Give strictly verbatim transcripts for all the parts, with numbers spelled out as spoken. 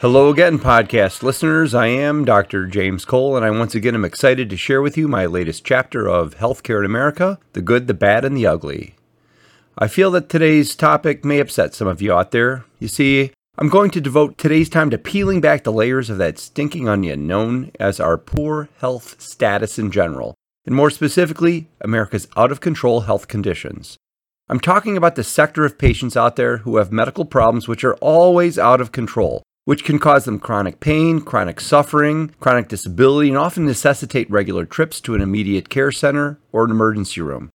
Hello again, podcast listeners. I am Doctor James Cole, and I once again am excited to share with you my latest chapter of Healthcare in America: The Good, the Bad, and the Ugly. I feel that today's topic may upset some of you out there. You see, I'm going to devote today's time to peeling back the layers of that stinking onion known as our poor health status in general, and more specifically, America's out-of-control health conditions. I'm talking about the sector of patients out there who have medical problems which are always out of control, which can cause them chronic pain, chronic suffering, chronic disability, and often necessitate regular trips to an immediate care center or an emergency room.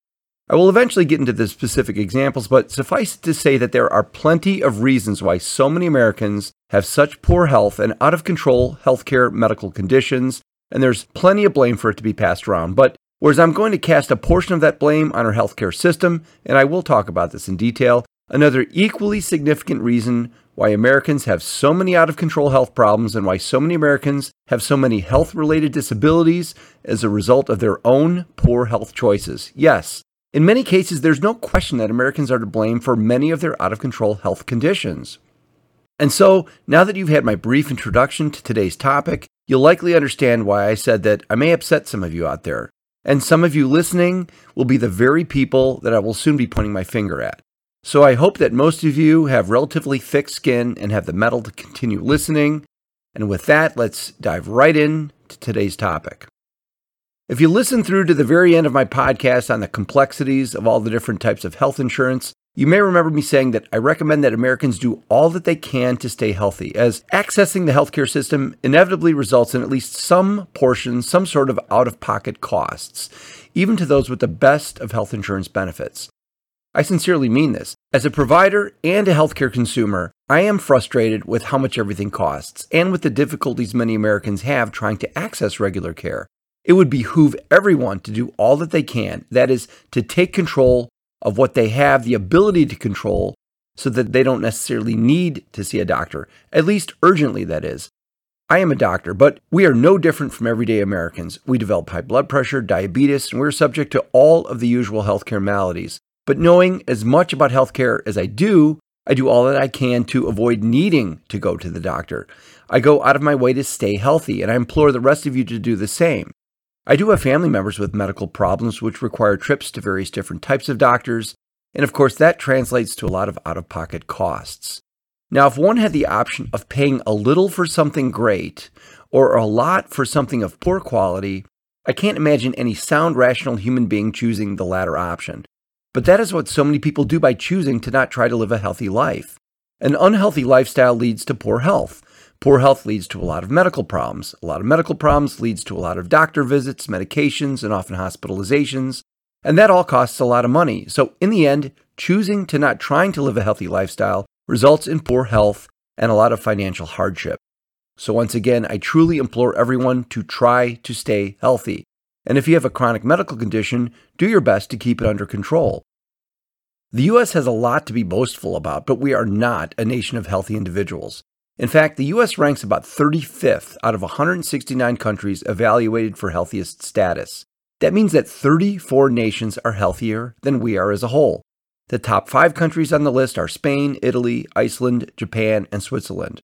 I will eventually get into the specific examples, but suffice it to say that there are plenty of reasons why so many Americans have such poor health and out-of-control healthcare medical conditions, and there's plenty of blame for it to be passed around. But whereas I'm going to cast a portion of that blame on our healthcare system, and I will talk about this in detail, another equally significant reason why Americans have so many out-of-control health problems and why so many Americans have so many health-related disabilities as a result of their own poor health choices. Yes, in many cases, there's no question that Americans are to blame for many of their out-of-control health conditions. And so, now that you've had my brief introduction to today's topic, you'll likely understand why I said that I may upset some of you out there. And some of you listening will be the very people that I will soon be pointing my finger at. So I hope that most of you have relatively thick skin and have the mettle to continue listening. And with that, let's dive right in to today's topic. If you listen through to the very end of my podcast on the complexities of all the different types of health insurance, you may remember me saying that I recommend that Americans do all that they can to stay healthy, as accessing the healthcare system inevitably results in at least some portion, some sort of out-of-pocket costs, even to those with the best of health insurance benefits. I sincerely mean this. As a provider and a healthcare consumer, I am frustrated with how much everything costs and with the difficulties many Americans have trying to access regular care. It would behoove everyone to do all that they can, that is, to take control of what they have the ability to control so that they don't necessarily need to see a doctor, at least urgently, that is. I am a doctor, but we are no different from everyday Americans. We develop high blood pressure, diabetes, and we're subject to all of the usual healthcare maladies. But knowing as much about healthcare as I do, I do all that I can to avoid needing to go to the doctor. I go out of my way to stay healthy, and I implore the rest of you to do the same. I do have family members with medical problems which require trips to various different types of doctors, and of course that translates to a lot of out-of-pocket costs. Now, if one had the option of paying a little for something great or a lot for something of poor quality, I can't imagine any sound, rational human being choosing the latter option. But that is what so many people do by choosing to not try to live a healthy life. An unhealthy lifestyle leads to poor health. Poor health leads to a lot of medical problems. A lot of medical problems leads to a lot of doctor visits, medications, and often hospitalizations. And that all costs a lot of money. So in the end, choosing to not trying to live a healthy lifestyle results in poor health and a lot of financial hardship. So once again, I truly implore everyone to try to stay healthy. And if you have a chronic medical condition, do your best to keep it under control. The U S has a lot to be boastful about, but we are not a nation of healthy individuals. In fact, the U S ranks about thirty-fifth out of one hundred sixty-nine countries evaluated for healthiest status. That means that thirty-four nations are healthier than we are as a whole. The top five countries on the list are Spain, Italy, Iceland, Japan, and Switzerland.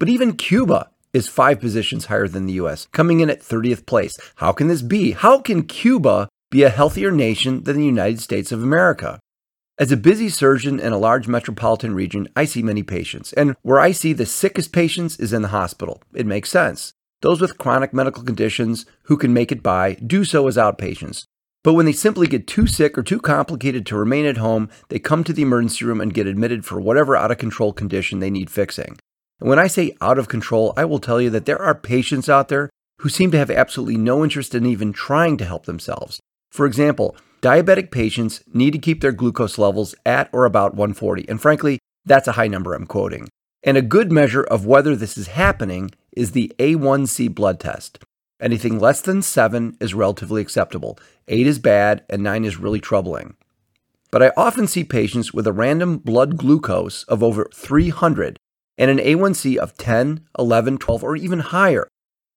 But even Cuba is five positions higher than the U S, coming in at thirtieth place. How can this be? How can Cuba be a healthier nation than the United States of America? As a busy surgeon in a large metropolitan region, I see many patients, and where I see the sickest patients is in the hospital. It makes sense. Those with chronic medical conditions who can make it by do so as outpatients. But when they simply get too sick or too complicated to remain at home, they come to the emergency room and get admitted for whatever out-of-control condition they need fixing. And when I say out of control, I will tell you that there are patients out there who seem to have absolutely no interest in even trying to help themselves. For example, diabetic patients need to keep their glucose levels at or about one forty, and frankly, that's a high number I'm quoting. And a good measure of whether this is happening is the A one C blood test. Anything less than seven is relatively acceptable, eight is bad, and nine is really troubling. But I often see patients with a random blood glucose of over three hundred, and an A one C of ten, eleven, twelve, or even higher.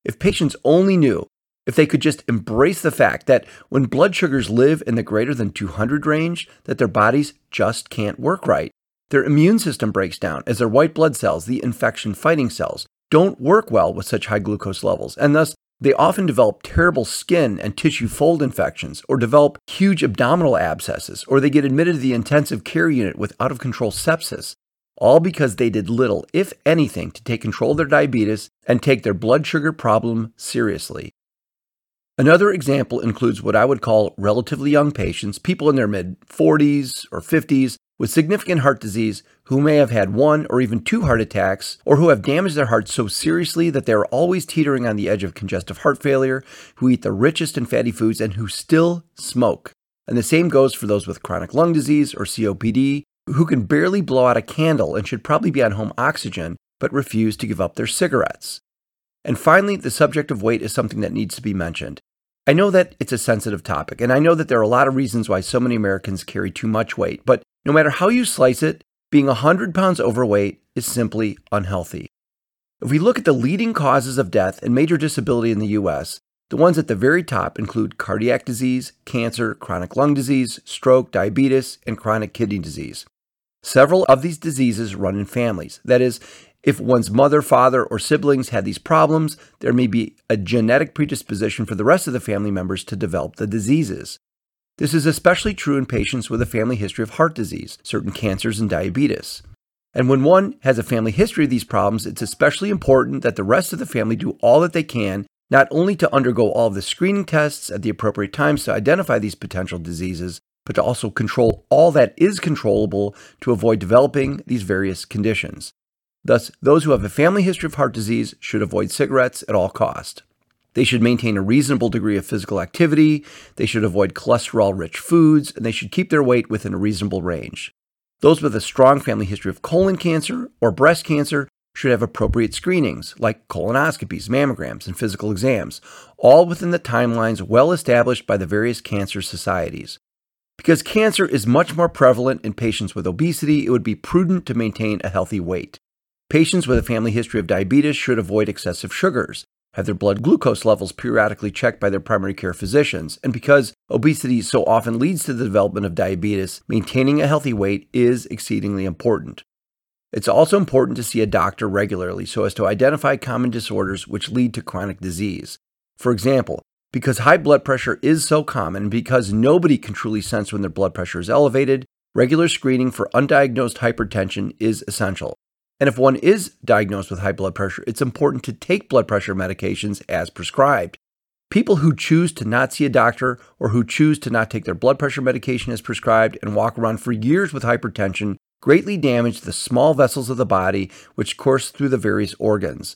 If patients only knew, if they could just embrace the fact that when blood sugars live in the greater than two hundred range, that their bodies just can't work right. Their immune system breaks down as their white blood cells, the infection fighting cells, don't work well with such high glucose levels, and thus they often develop terrible skin and tissue fold infections, or develop huge abdominal abscesses, or they get admitted to the intensive care unit with out-of-control sepsis, all because they did little, if anything, to take control of their diabetes and take their blood sugar problem seriously. Another example includes what I would call relatively young patients, people in their mid-forties or fifties with significant heart disease who may have had one or even two heart attacks, or who have damaged their hearts so seriously that they are always teetering on the edge of congestive heart failure, who eat the richest in fatty foods, and who still smoke. And the same goes for those with chronic lung disease or C O P D, who can barely blow out a candle and should probably be on home oxygen, but refuse to give up their cigarettes. And finally, the subject of weight is something that needs to be mentioned. I know that it's a sensitive topic, and I know that there are a lot of reasons why so many Americans carry too much weight, but no matter how you slice it, being one hundred pounds overweight is simply unhealthy. If we look at the leading causes of death and major disability in the U S, the ones at the very top include cardiac disease, cancer, chronic lung disease, stroke, diabetes, and chronic kidney disease. Several of these diseases run in families. That is, if one's mother, father, or siblings had these problems, there may be a genetic predisposition for the rest of the family members to develop the diseases. This is especially true in patients with a family history of heart disease, certain cancers, and diabetes. And when one has a family history of these problems, it's especially important that the rest of the family do all that they can, not only to undergo all of the screening tests at the appropriate times to identify these potential diseases, but to also control all that is controllable to avoid developing these various conditions. Thus, those who have a family history of heart disease should avoid cigarettes at all costs. They should maintain a reasonable degree of physical activity, they should avoid cholesterol-rich foods, and they should keep their weight within a reasonable range. Those with a strong family history of colon cancer or breast cancer should have appropriate screenings, like colonoscopies, mammograms, and physical exams, all within the timelines well established by the various cancer societies. Because cancer is much more prevalent in patients with obesity, it would be prudent to maintain a healthy weight. Patients with a family history of diabetes should avoid excessive sugars, have their blood glucose levels periodically checked by their primary care physicians, and because obesity so often leads to the development of diabetes, maintaining a healthy weight is exceedingly important. It's also important to see a doctor regularly so as to identify common disorders which lead to chronic disease. For example, because high blood pressure is so common, because nobody can truly sense when their blood pressure is elevated, regular screening for undiagnosed hypertension is essential. And if one is diagnosed with high blood pressure, it's important to take blood pressure medications as prescribed. People who choose to not see a doctor or who choose to not take their blood pressure medication as prescribed and walk around for years with hypertension greatly damage the small vessels of the body which course through the various organs.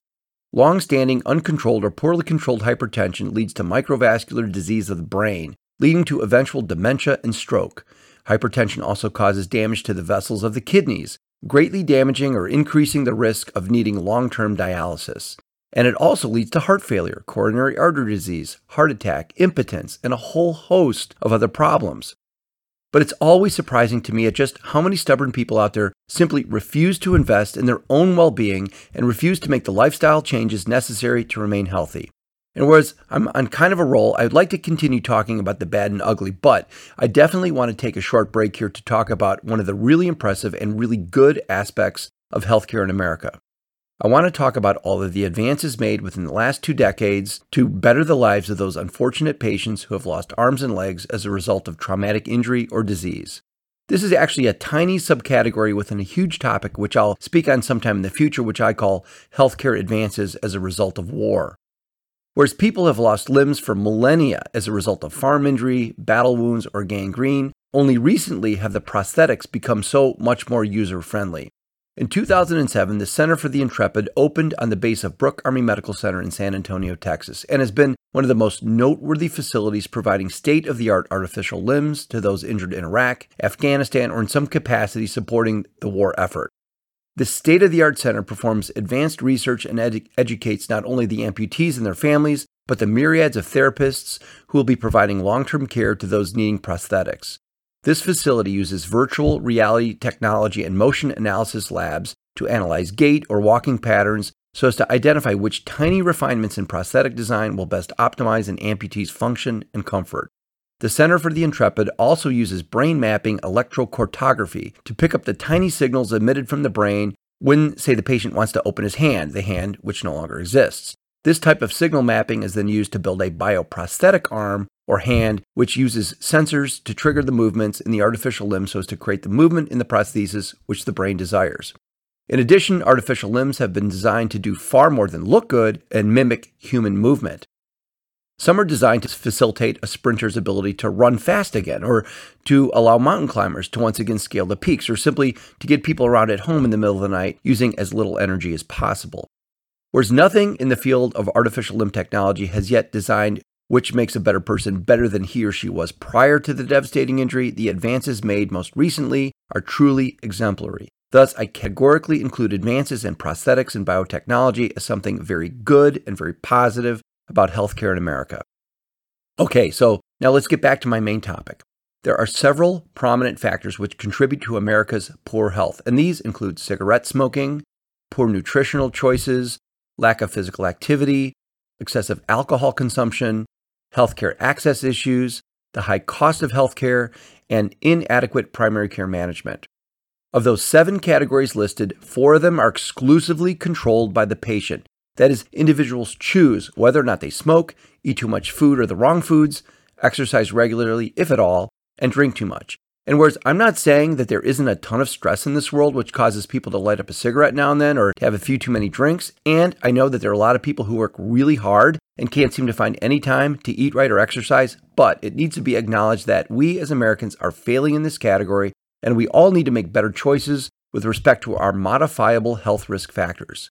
Long-standing, uncontrolled, or poorly controlled hypertension leads to microvascular disease of the brain, leading to eventual dementia and stroke. Hypertension also causes damage to the vessels of the kidneys, greatly damaging or increasing the risk of needing long-term dialysis. And it also leads to heart failure, coronary artery disease, heart attack, impotence, and a whole host of other problems. But it's always surprising to me at just how many stubborn people out there simply refuse to invest in their own well-being and refuse to make the lifestyle changes necessary to remain healthy. And whereas I'm on kind of a roll, I'd like to continue talking about the bad and ugly, but I definitely want to take a short break here to talk about one of the really impressive and really good aspects of healthcare in America. I want to talk about all of the advances made within the last two decades to better the lives of those unfortunate patients who have lost arms and legs as a result of traumatic injury or disease. This is actually a tiny subcategory within a huge topic which I'll speak on sometime in the future, which I call healthcare advances as a result of war. Whereas people have lost limbs for millennia as a result of farm injury, battle wounds, or gangrene, only recently have the prosthetics become so much more user-friendly. In two thousand seven, the Center for the Intrepid opened on the base of Brooke Army Medical Center in San Antonio, Texas, and has been one of the most noteworthy facilities providing state-of-the-art artificial limbs to those injured in Iraq, Afghanistan, or in some capacity supporting the war effort. The state-of-the-art center performs advanced research and edu- educates not only the amputees and their families, but the myriads of therapists who will be providing long-term care to those needing prosthetics. This facility uses virtual reality technology and motion analysis labs to analyze gait or walking patterns so as to identify which tiny refinements in prosthetic design will best optimize an amputee's function and comfort. The Center for the Intrepid also uses brain mapping electrocartography to pick up the tiny signals emitted from the brain when, say, the patient wants to open his hand, the hand which no longer exists. This type of signal mapping is then used to build a bioprosthetic arm or hand, which uses sensors to trigger the movements in the artificial limb so as to create the movement in the prosthesis which the brain desires. In addition, artificial limbs have been designed to do far more than look good and mimic human movement. Some are designed to facilitate a sprinter's ability to run fast again, or to allow mountain climbers to once again scale the peaks, or simply to get people around at home in the middle of the night using as little energy as possible. Whereas nothing in the field of artificial limb technology has yet designed which makes a better person better than he or she was prior to the devastating injury, the advances made most recently are truly exemplary. Thus, I categorically include advances in prosthetics and biotechnology as something very good and very positive about healthcare in America. Okay, so now let's get back to my main topic. There are several prominent factors which contribute to America's poor health, and these include cigarette smoking, poor nutritional choices, lack of physical activity, excessive alcohol consumption, healthcare access issues, the high cost of healthcare, and inadequate primary care management. Of those seven categories listed, four of them are exclusively controlled by the patient. That is, individuals choose whether or not they smoke, eat too much food or the wrong foods, exercise regularly, if at all, and drink too much. And whereas I'm not saying that there isn't a ton of stress in this world which causes people to light up a cigarette now and then or to have a few too many drinks, and I know that there are a lot of people who work really hard and can't seem to find any time to eat right or exercise, but it needs to be acknowledged that we as Americans are failing in this category, and we all need to make better choices with respect to our modifiable health risk factors.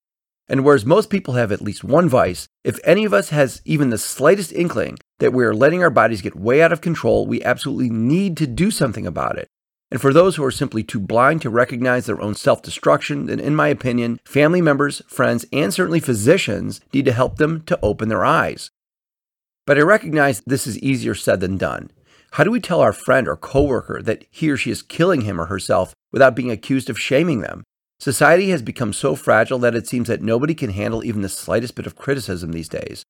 And whereas most people have at least one vice, if any of us has even the slightest inkling that we are letting our bodies get way out of control, we absolutely need to do something about it. And for those who are simply too blind to recognize their own self-destruction, then in my opinion, family members, friends, and certainly physicians need to help them to open their eyes. But I recognize this is easier said than done. How do we tell our friend or coworker that he or she is killing him or herself without being accused of shaming them? Society has become so fragile that it seems that nobody can handle even the slightest bit of criticism these days.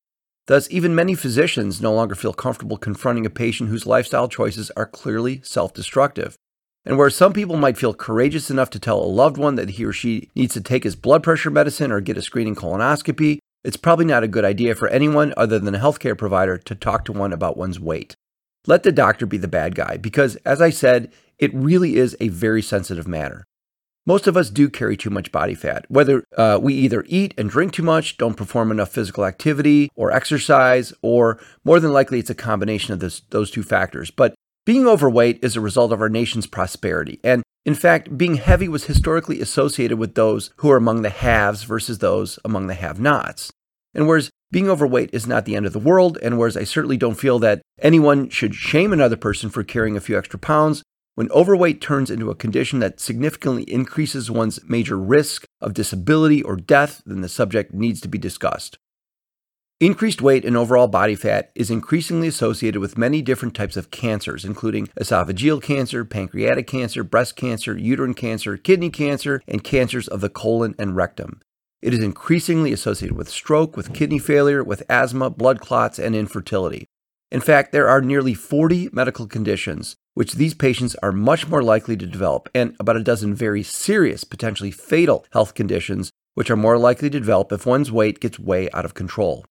Thus, even many physicians no longer feel comfortable confronting a patient whose lifestyle choices are clearly self-destructive. And where some people might feel courageous enough to tell a loved one that he or she needs to take his blood pressure medicine or get a screening colonoscopy, it's probably not a good idea for anyone other than a healthcare provider to talk to one about one's weight. Let the doctor be the bad guy, because, as I said, it really is a very sensitive matter. Most of us do carry too much body fat, whether uh, we either eat and drink too much, don't perform enough physical activity or exercise, or more than likely it's a combination of this, those two factors. But being overweight is a result of our nation's prosperity. And in fact, being heavy was historically associated with those who are among the haves versus those among the have-nots. And whereas being overweight is not the end of the world, and whereas I certainly don't feel that anyone should shame another person for carrying a few extra pounds, when overweight turns into a condition that significantly increases one's major risk of disability or death, then the subject needs to be discussed. Increased weight and overall body fat is increasingly associated with many different types of cancers, including esophageal cancer, pancreatic cancer, breast cancer, uterine cancer, kidney cancer, and cancers of the colon and rectum. It is increasingly associated with stroke, with kidney failure, with asthma, blood clots, and infertility. In fact, there are nearly forty medical conditions which these patients are much more likely to develop, and about a dozen very serious, potentially fatal health conditions which are more likely to develop if one's weight gets way out of control.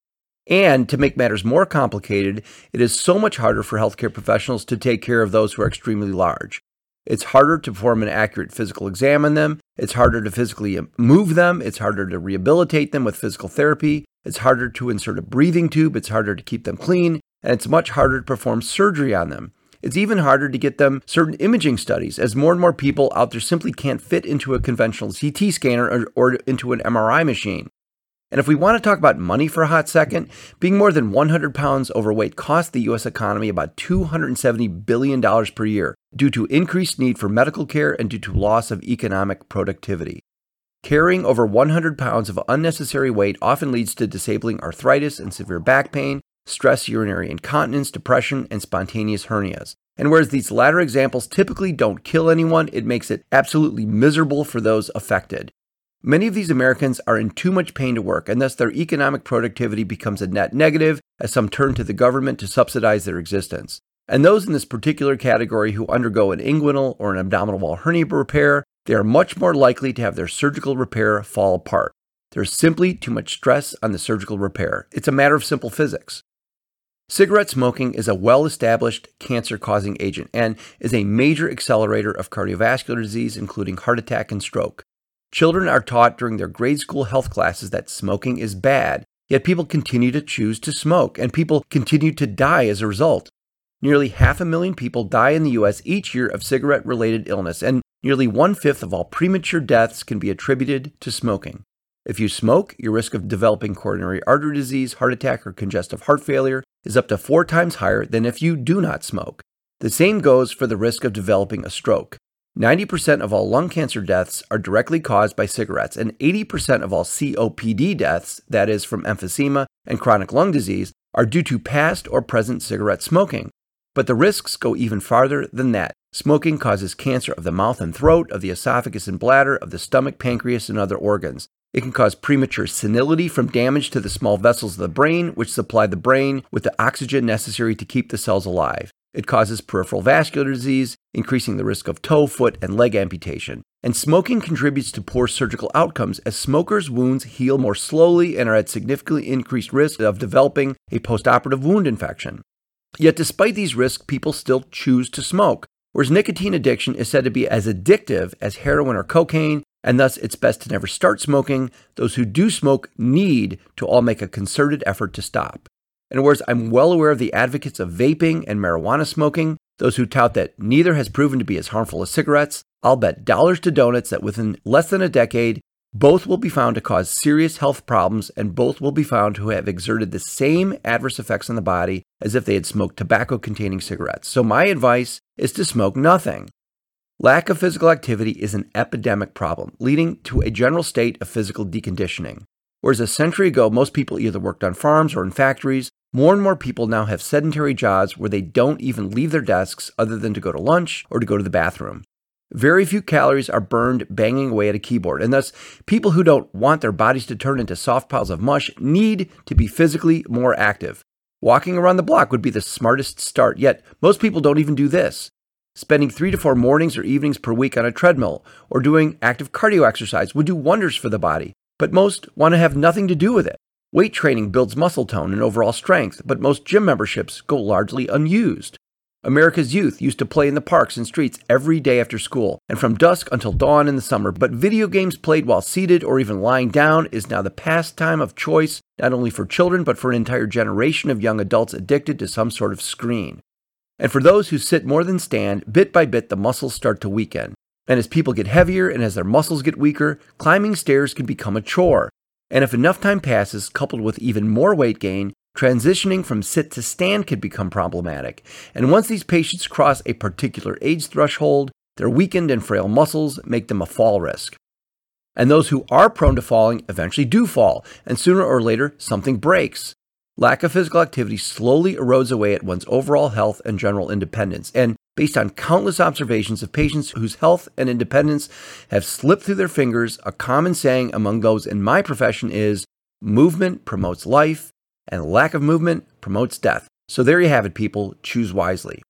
And to make matters more complicated, it is so much harder for healthcare professionals to take care of those who are extremely large. It's harder to perform an accurate physical exam on them, it's harder to physically move them, it's harder to rehabilitate them with physical therapy, it's harder to insert a breathing tube, it's harder to keep them clean, and it's much harder to perform surgery on them. It's even harder to get them certain imaging studies, as more and more people out there simply can't fit into a conventional C T scanner or, or into an M R I machine. And if we want to talk about money for a hot second, being more than one hundred pounds overweight costs the U S economy about two hundred seventy billion dollars per year due to increased need for medical care and due to loss of economic productivity. Carrying over one hundred pounds of unnecessary weight often leads to disabling arthritis and severe back pain, stress, urinary incontinence, depression, and spontaneous hernias. And whereas these latter examples typically don't kill anyone, it makes it absolutely miserable for those affected. Many of these Americans are in too much pain to work, and thus their economic productivity becomes a net negative as some turn to the government to subsidize their existence. And those in this particular category who undergo an inguinal or an abdominal wall hernia repair they are much more likely to have their surgical repair fall apart. There's simply too much stress on the surgical repair. It's a matter of simple physics. Cigarette smoking is a well-established cancer-causing agent and is a major accelerator of cardiovascular disease, including heart attack and stroke. Children are taught during their grade school health classes that smoking is bad, yet people continue to choose to smoke, and people continue to die as a result. Nearly half a million people die in the U S each year of cigarette-related illness, and nearly one-fifth of all premature deaths can be attributed to smoking. If you smoke, your risk of developing coronary artery disease, heart attack, or congestive heart failure is up to four times higher than if you do not smoke. The same goes for the risk of developing a stroke. ninety percent of all lung cancer deaths are directly caused by cigarettes, and eighty percent of all C O P D deaths, that is from emphysema and chronic lung disease, are due to past or present cigarette smoking. But the risks go even farther than that. Smoking causes cancer of the mouth and throat, of the esophagus and bladder, of the stomach, pancreas, and other organs. It can cause premature senility from damage to the small vessels of the brain, which supply the brain with the oxygen necessary to keep the cells alive. It causes peripheral vascular disease, increasing the risk of toe, foot, and leg amputation. And smoking contributes to poor surgical outcomes, as smokers' wounds heal more slowly and are at significantly increased risk of developing a postoperative wound infection. Yet despite these risks, people still choose to smoke, whereas nicotine addiction is said to be as addictive as heroin or cocaine, and thus it's best to never start smoking. Those who do smoke need to all make a concerted effort to stop. And whereas I'm well aware of the advocates of vaping and marijuana smoking, those who tout that neither has proven to be as harmful as cigarettes, I'll bet dollars to donuts that within less than a decade, both will be found to cause serious health problems, and both will be found to have exerted the same adverse effects on the body as if they had smoked tobacco-containing cigarettes. So my advice is to smoke nothing. Lack of physical activity is an epidemic problem, leading to a general state of physical deconditioning. Whereas a century ago, most people either worked on farms or in factories, more and more people now have sedentary jobs where they don't even leave their desks other than to go to lunch or to go to the bathroom. Very few calories are burned banging away at a keyboard, and thus people who don't want their bodies to turn into soft piles of mush need to be physically more active. Walking around the block would be the smartest start, yet most people don't even do this. Spending three to four mornings or evenings per week on a treadmill or doing active cardio exercise would do wonders for the body, but most want to have nothing to do with it. Weight training builds muscle tone and overall strength, but most gym memberships go largely unused. America's youth used to play in the parks and streets every day after school and from dusk until dawn in the summer, but video games played while seated or even lying down is now the pastime of choice, not only for children but for an entire generation of young adults addicted to some sort of screen. And for those who sit more than stand, bit by bit the muscles start to weaken. And as people get heavier and as their muscles get weaker, climbing stairs can become a chore. And if enough time passes, coupled with even more weight gain, transitioning from sit to stand could become problematic, and once these patients cross a particular age threshold, their weakened and frail muscles make them a fall risk. And those who are prone to falling eventually do fall, and sooner or later something breaks. Lack of physical activity slowly erodes away at one's overall health and general independence, and based on countless observations of patients whose health and independence have slipped through their fingers, a common saying among those in my profession is, movement promotes life, and lack of movement promotes death. So there you have it, people. Choose wisely.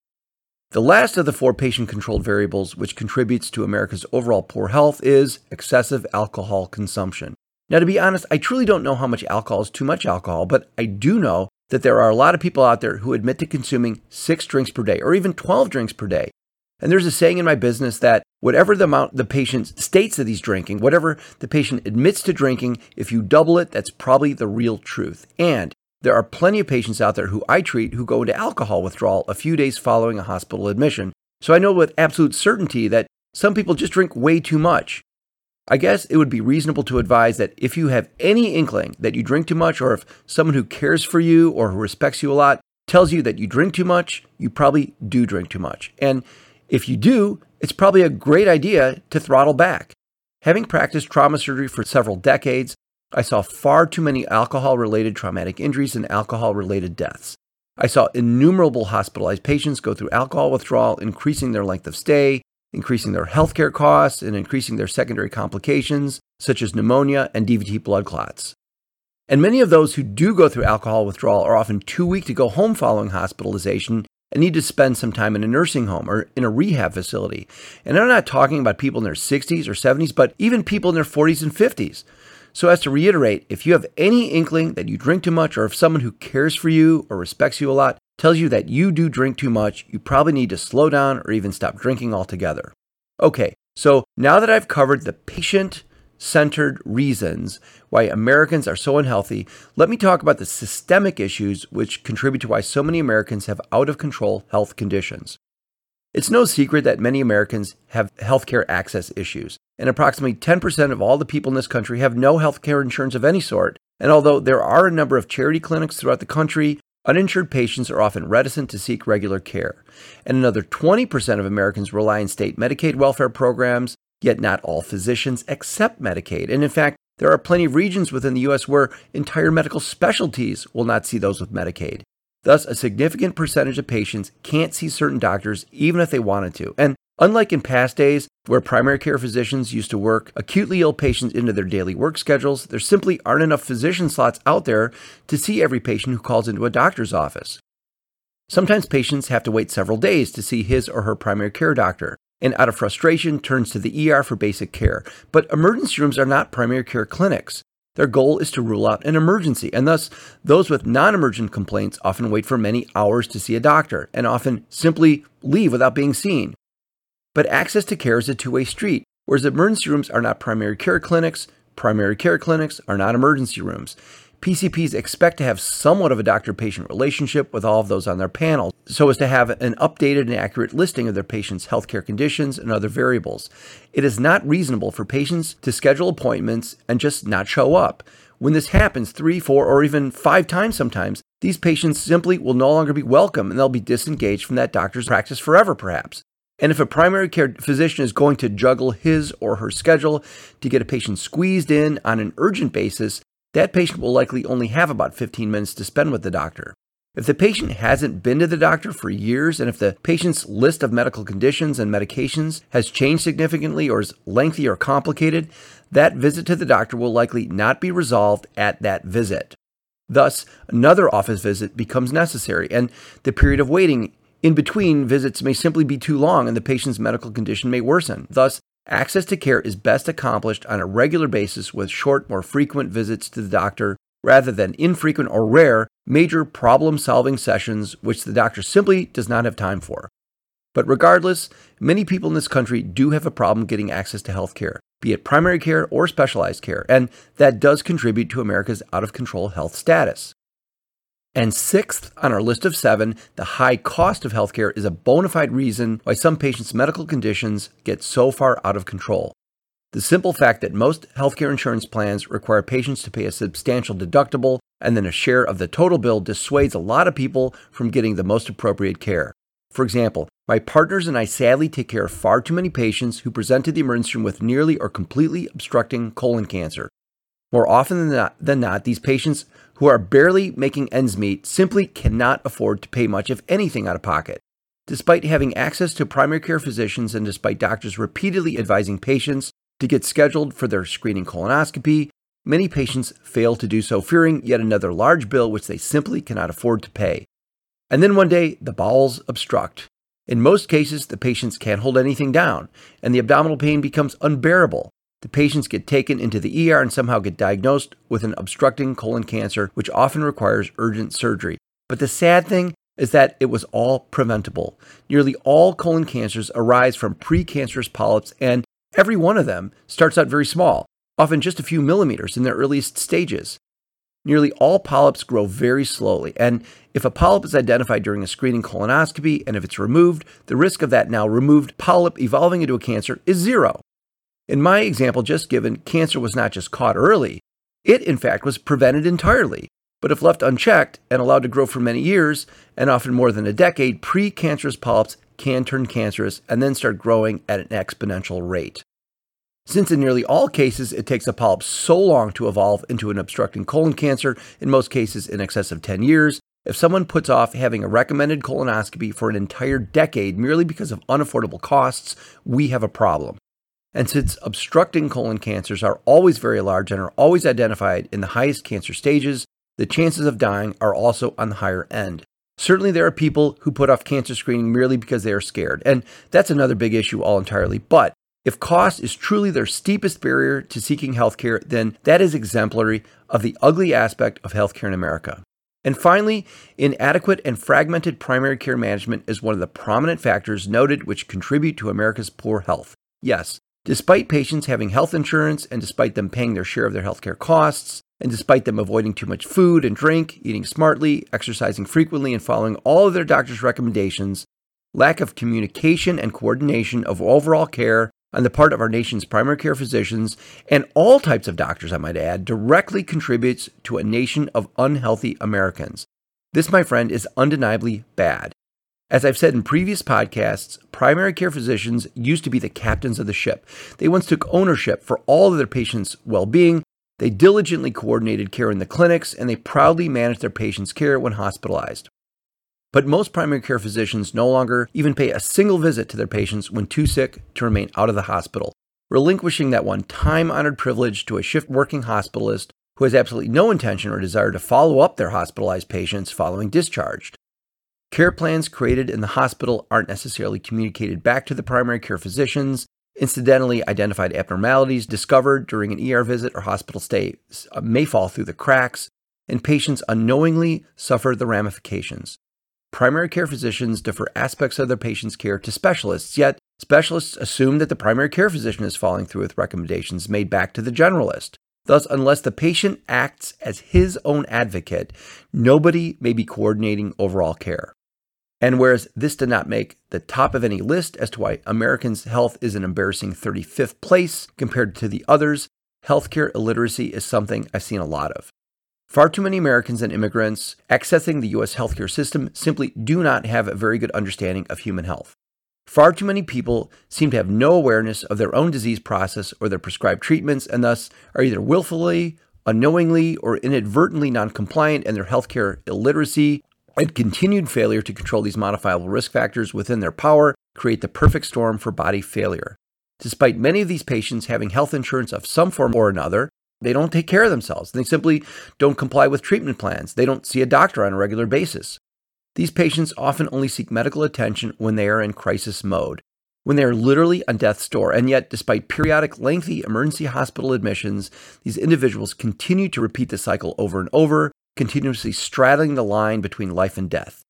The last of the four patient-controlled variables which contributes to America's overall poor health is excessive alcohol consumption. Now, to be honest, I truly don't know how much alcohol is too much alcohol, but I do know that there are a lot of people out there who admit to consuming six drinks per day or even twelve drinks per day. And there's a saying in my business that whatever the amount the patient states that he's drinking, whatever the patient admits to drinking, if you double it, that's probably the real truth. And there are plenty of patients out there who I treat who go into alcohol withdrawal a few days following a hospital admission, so I know with absolute certainty that some people just drink way too much. I guess it would be reasonable to advise that if you have any inkling that you drink too much, or if someone who cares for you or who respects you a lot tells you that you drink too much, you probably do drink too much. And if you do, it's probably a great idea to throttle back. Having practiced trauma surgery for several decades, I saw far too many alcohol-related traumatic injuries and alcohol-related deaths. I saw innumerable hospitalized patients go through alcohol withdrawal, increasing their length of stay, increasing their healthcare costs, and increasing their secondary complications, such as pneumonia and D V T blood clots. And many of those who do go through alcohol withdrawal are often too weak to go home following hospitalization I need to spend some time in a nursing home or in a rehab facility. And I'm not talking about people in their sixties or seventies, but even people in their forties and fifties. So as to reiterate, if you have any inkling that you drink too much, or if someone who cares for you or respects you a lot tells you that you do drink too much, you probably need to slow down or even stop drinking altogether. Okay, so now that I've covered the patient-centered reasons why Americans are so unhealthy, let me talk about the systemic issues which contribute to why so many Americans have out-of-control health conditions. It's no secret that many Americans have healthcare access issues, and approximately ten percent of all the people in this country have no healthcare insurance of any sort. And although there are a number of charity clinics throughout the country, uninsured patients are often reticent to seek regular care. And another twenty percent of Americans rely on state Medicaid welfare programs, yet not all physicians accept Medicaid. And in fact, there are plenty of regions within the U S where entire medical specialties will not see those with Medicaid. Thus, a significant percentage of patients can't see certain doctors even if they wanted to. And unlike in past days, where primary care physicians used to work acutely ill patients into their daily work schedules, there simply aren't enough physician slots out there to see every patient who calls into a doctor's office. Sometimes patients have to wait several days to see his or her primary care doctor, and out of frustration turns to the E R for basic care. But emergency rooms are not primary care clinics. Their goal is to rule out an emergency, and thus those with non-emergent complaints often wait for many hours to see a doctor, and often simply leave without being seen. But access to care is a two-way street. Whereas emergency rooms are not primary care clinics, primary care clinics are not emergency rooms. P C Ps expect to have somewhat of a doctor-patient relationship with all of those on their panel, so as to have an updated and accurate listing of their patients' healthcare conditions and other variables. It is not reasonable for patients to schedule appointments and just not show up. When this happens three, four, or even five times sometimes, these patients simply will no longer be welcome, and they'll be disengaged from that doctor's practice forever, perhaps. And if a primary care physician is going to juggle his or her schedule to get a patient squeezed in on an urgent basis, that patient will likely only have about fifteen minutes to spend with the doctor. If the patient hasn't been to the doctor for years, and if the patient's list of medical conditions and medications has changed significantly or is lengthy or complicated, that visit to the doctor will likely not be resolved at that visit. Thus, another office visit becomes necessary, and the period of waiting in between visits may simply be too long, and the patient's medical condition may worsen. Thus, access to care is best accomplished on a regular basis with short, more frequent visits to the doctor rather than infrequent or rare major problem-solving sessions which the doctor simply does not have time for. But regardless, many people in this country do have a problem getting access to health care, be it primary care or specialized care, and that does contribute to America's out-of-control health status. And sixth on our list of seven, the high cost of healthcare is a bona fide reason why some patients' medical conditions get so far out of control. The simple fact that most healthcare insurance plans require patients to pay a substantial deductible and then a share of the total bill dissuades a lot of people from getting the most appropriate care. For example, my partners and I sadly take care of far too many patients who present to the emergency room with nearly or completely obstructing colon cancer. More often than not, than not, these patients who are barely making ends meet simply cannot afford to pay much, if anything, out of pocket. Despite having access to primary care physicians and despite doctors repeatedly advising patients to get scheduled for their screening colonoscopy, many patients fail to do so, fearing yet another large bill which they simply cannot afford to pay. And then one day, the bowels obstruct. In most cases, the patients can't hold anything down, and the abdominal pain becomes unbearable. The patients get taken into the E R and somehow get diagnosed with an obstructing colon cancer, which often requires urgent surgery. But the sad thing is that it was all preventable. Nearly all colon cancers arise from precancerous polyps, and every one of them starts out very small, often just a few millimeters in their earliest stages. Nearly all polyps grow very slowly, and if a polyp is identified during a screening colonoscopy and if it's removed, the risk of that now removed polyp evolving into a cancer is zero. In my example just given, cancer was not just caught early, it in fact was prevented entirely. But if left unchecked and allowed to grow for many years, and often more than a decade, precancerous polyps can turn cancerous and then start growing at an exponential rate. Since in nearly all cases it takes a polyp so long to evolve into an obstructing colon cancer, in most cases in excess of ten years, if someone puts off having a recommended colonoscopy for an entire decade merely because of unaffordable costs, we have a problem. And since obstructing colon cancers are always very large and are always identified in the highest cancer stages, the chances of dying are also on the higher end. Certainly there are people who put off cancer screening merely because they are scared, and that's another big issue all entirely. But if cost is truly their steepest barrier to seeking healthcare, then that is exemplary of the ugly aspect of healthcare in America. And finally, inadequate and fragmented primary care management is one of the prominent factors noted which contribute to America's poor health. Yes, despite patients having health insurance and despite them paying their share of their healthcare costs, and despite them avoiding too much food and drink, eating smartly, exercising frequently, and following all of their doctor's recommendations, lack of communication and coordination of overall care on the part of our nation's primary care physicians, and all types of doctors, I might add, directly contributes to a nation of unhealthy Americans. This, my friend, is undeniably bad. As I've said in previous podcasts, primary care physicians used to be the captains of the ship. They once took ownership for all of their patients' well-being. They diligently coordinated care in the clinics, and they proudly managed their patients' care when hospitalized. But most primary care physicians no longer even pay a single visit to their patients when too sick to remain out of the hospital, relinquishing that one time-honored privilege to a shift-working hospitalist who has absolutely no intention or desire to follow up their hospitalized patients following discharge. Care plans created in the hospital aren't necessarily communicated back to the primary care physicians. Incidentally, identified abnormalities discovered during an E R visit or hospital stay may fall through the cracks, and patients unknowingly suffer the ramifications. Primary care physicians defer aspects of their patients' care to specialists, yet specialists assume that the primary care physician is following through with recommendations made back to the generalist. Thus, unless the patient acts as his own advocate, nobody may be coordinating overall care. And whereas this did not make the top of any list as to why Americans' health is an embarrassing thirty-fifth place compared to the others, healthcare illiteracy is something I've seen a lot of. Far too many Americans and immigrants accessing the U S healthcare system simply do not have a very good understanding of human health. Far too many people seem to have no awareness of their own disease process or their prescribed treatments, and thus are either willfully, unknowingly, or inadvertently noncompliant in their healthcare illiteracy. And continued failure to control these modifiable risk factors within their power create the perfect storm for body failure. Despite many of these patients having health insurance of some form or another, they don't take care of themselves. They simply don't comply with treatment plans. They don't see a doctor on a regular basis. These patients often only seek medical attention when they are in crisis mode, when they are literally on death's door. And yet, despite periodic lengthy emergency hospital admissions, these individuals continue to repeat the cycle over and over, continuously straddling the line between life and death.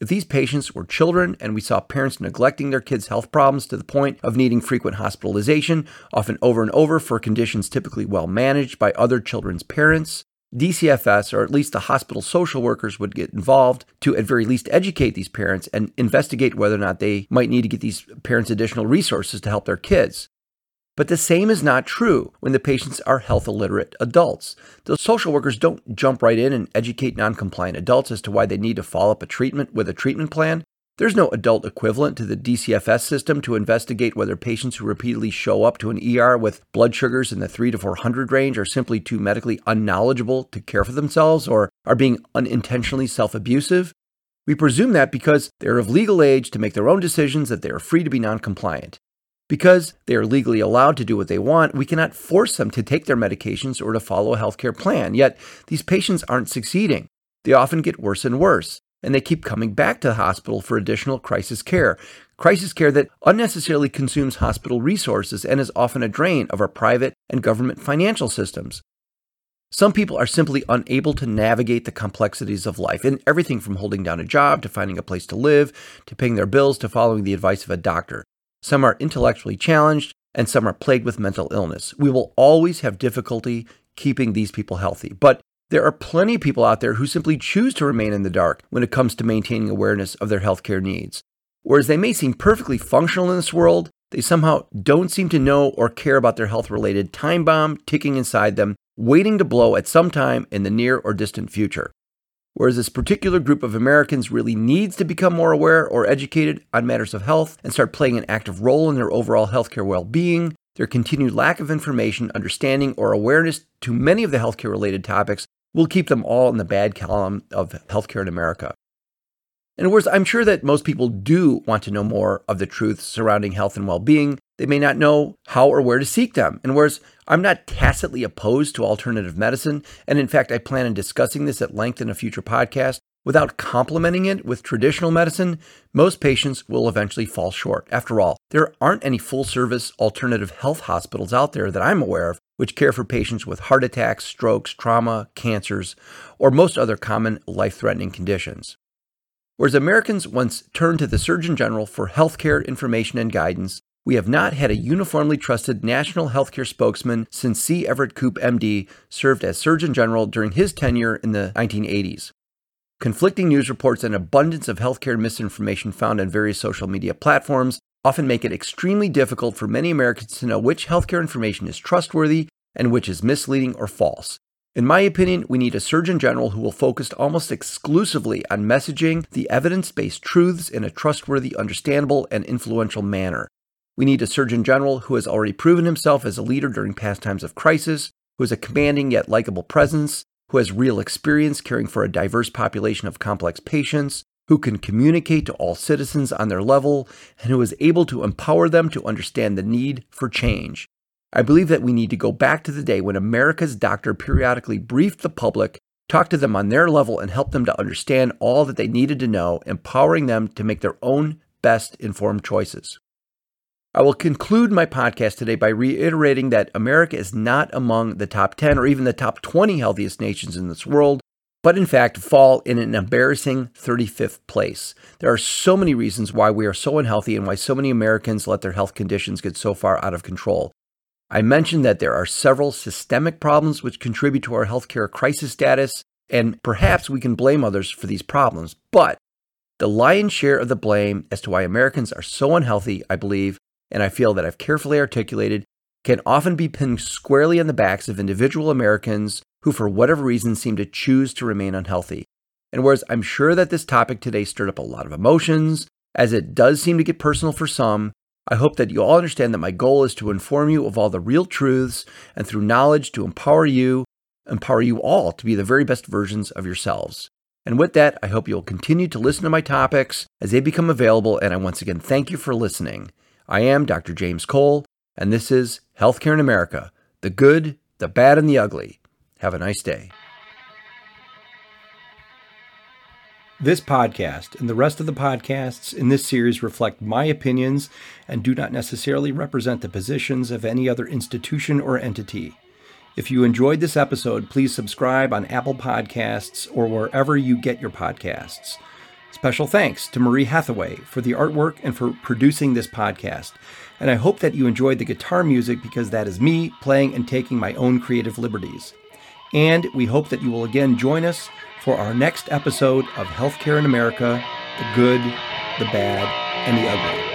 If these patients were children and we saw parents neglecting their kids' health problems to the point of needing frequent hospitalization, often over and over for conditions typically well managed by other children's parents, D C F S, or at least the hospital social workers, would get involved to at very least educate these parents and investigate whether or not they might need to get these parents additional resources to help their kids. But the same is not true when the patients are health illiterate adults. The social workers don't jump right in and educate noncompliant adults as to why they need to follow up a treatment with a treatment plan. There's no adult equivalent to the D C F S system to investigate whether patients who repeatedly show up to an E R with blood sugars in the three to four hundred range are simply too medically unknowledgeable to care for themselves or are being unintentionally self-abusive. We presume that because they're of legal age to make their own decisions, that they are free to be noncompliant. Because they are legally allowed to do what they want, we cannot force them to take their medications or to follow a healthcare plan. Yet, these patients aren't succeeding. They often get worse and worse, and they keep coming back to the hospital for additional crisis care. Crisis care that unnecessarily consumes hospital resources and is often a drain of our private and government financial systems. Some people are simply unable to navigate the complexities of life, in everything from holding down a job, to finding a place to live, to paying their bills, to following the advice of a doctor. Some are intellectually challenged, and some are plagued with mental illness. We will always have difficulty keeping these people healthy. But there are plenty of people out there who simply choose to remain in the dark when it comes to maintaining awareness of their healthcare needs. Whereas they may seem perfectly functional in this world, they somehow don't seem to know or care about their health-related time bomb ticking inside them, waiting to blow at some time in the near or distant future. Whereas this particular group of Americans really needs to become more aware or educated on matters of health and start playing an active role in their overall healthcare well-being, their continued lack of information, understanding, or awareness to many of the healthcare-related topics will keep them all in the bad column of healthcare in America. And whereas I'm sure that most people do want to know more of the truth surrounding health and well-being, they may not know how or where to seek them. And whereas I'm not tacitly opposed to alternative medicine, and in fact, I plan on discussing this at length in a future podcast, Without complementing it with traditional medicine, most patients will eventually fall short. After all, there aren't any full-service alternative health hospitals out there that I'm aware of which care for patients with heart attacks, strokes, trauma, cancers, or most other common life-threatening conditions. Whereas Americans once turned to the Surgeon General for healthcare information and guidance, we have not had a uniformly trusted national healthcare spokesman since C. Everett Koop, M D, served as Surgeon General during his tenure in the nineteen eighties. Conflicting news reports and abundance of healthcare misinformation found on various social media platforms often make it extremely difficult for many Americans to know which healthcare information is trustworthy and which is misleading or false. In my opinion, we need a Surgeon General who will focus almost exclusively on messaging the evidence-based truths in a trustworthy, understandable, and influential manner. We need a Surgeon General who has already proven himself as a leader during past times of crisis, who is a commanding yet likable presence, who has real experience caring for a diverse population of complex patients, who can communicate to all citizens on their level, and who is able to empower them to understand the need for change. I believe that we need to go back to the day when America's doctor periodically briefed the public, talked to them on their level, and helped them to understand all that they needed to know, empowering them to make their own best informed choices. I will conclude my podcast today by reiterating that America is not among the top ten or even the top twenty healthiest nations in this world, but in fact fall in an embarrassing thirty-fifth place. There are so many reasons why we are so unhealthy and why so many Americans let their health conditions get so far out of control. I mentioned that there are several systemic problems which contribute to our healthcare crisis status, and perhaps we can blame others for these problems, but the lion's share of the blame as to why Americans are so unhealthy, I believe, and I feel that I've carefully articulated, can often be pinned squarely on the backs of individual Americans who for whatever reason seem to choose to remain unhealthy. And whereas I'm sure that this topic today stirred up a lot of emotions, as it does seem to get personal for some, I hope that you all understand that my goal is to inform you of all the real truths and through knowledge to empower you, empower you all to be the very best versions of yourselves. And with that, I hope you'll continue to listen to my topics as they become available, and I once again thank you for listening. I am Doctor James Cole, and this is Healthcare in America: The Good, the Bad, and the Ugly. Have a nice day. This podcast and the rest of the podcasts in this series reflect my opinions and do not necessarily represent the positions of any other institution or entity. If you enjoyed this episode, please subscribe on Apple Podcasts or wherever you get your podcasts. Special thanks to Marie Hathaway for the artwork and for producing this podcast. And I hope that you enjoyed the guitar music because that is me playing and taking my own creative liberties. And we hope that you will again join us for our next episode of Healthcare in America: The Good, the Bad, and the Ugly.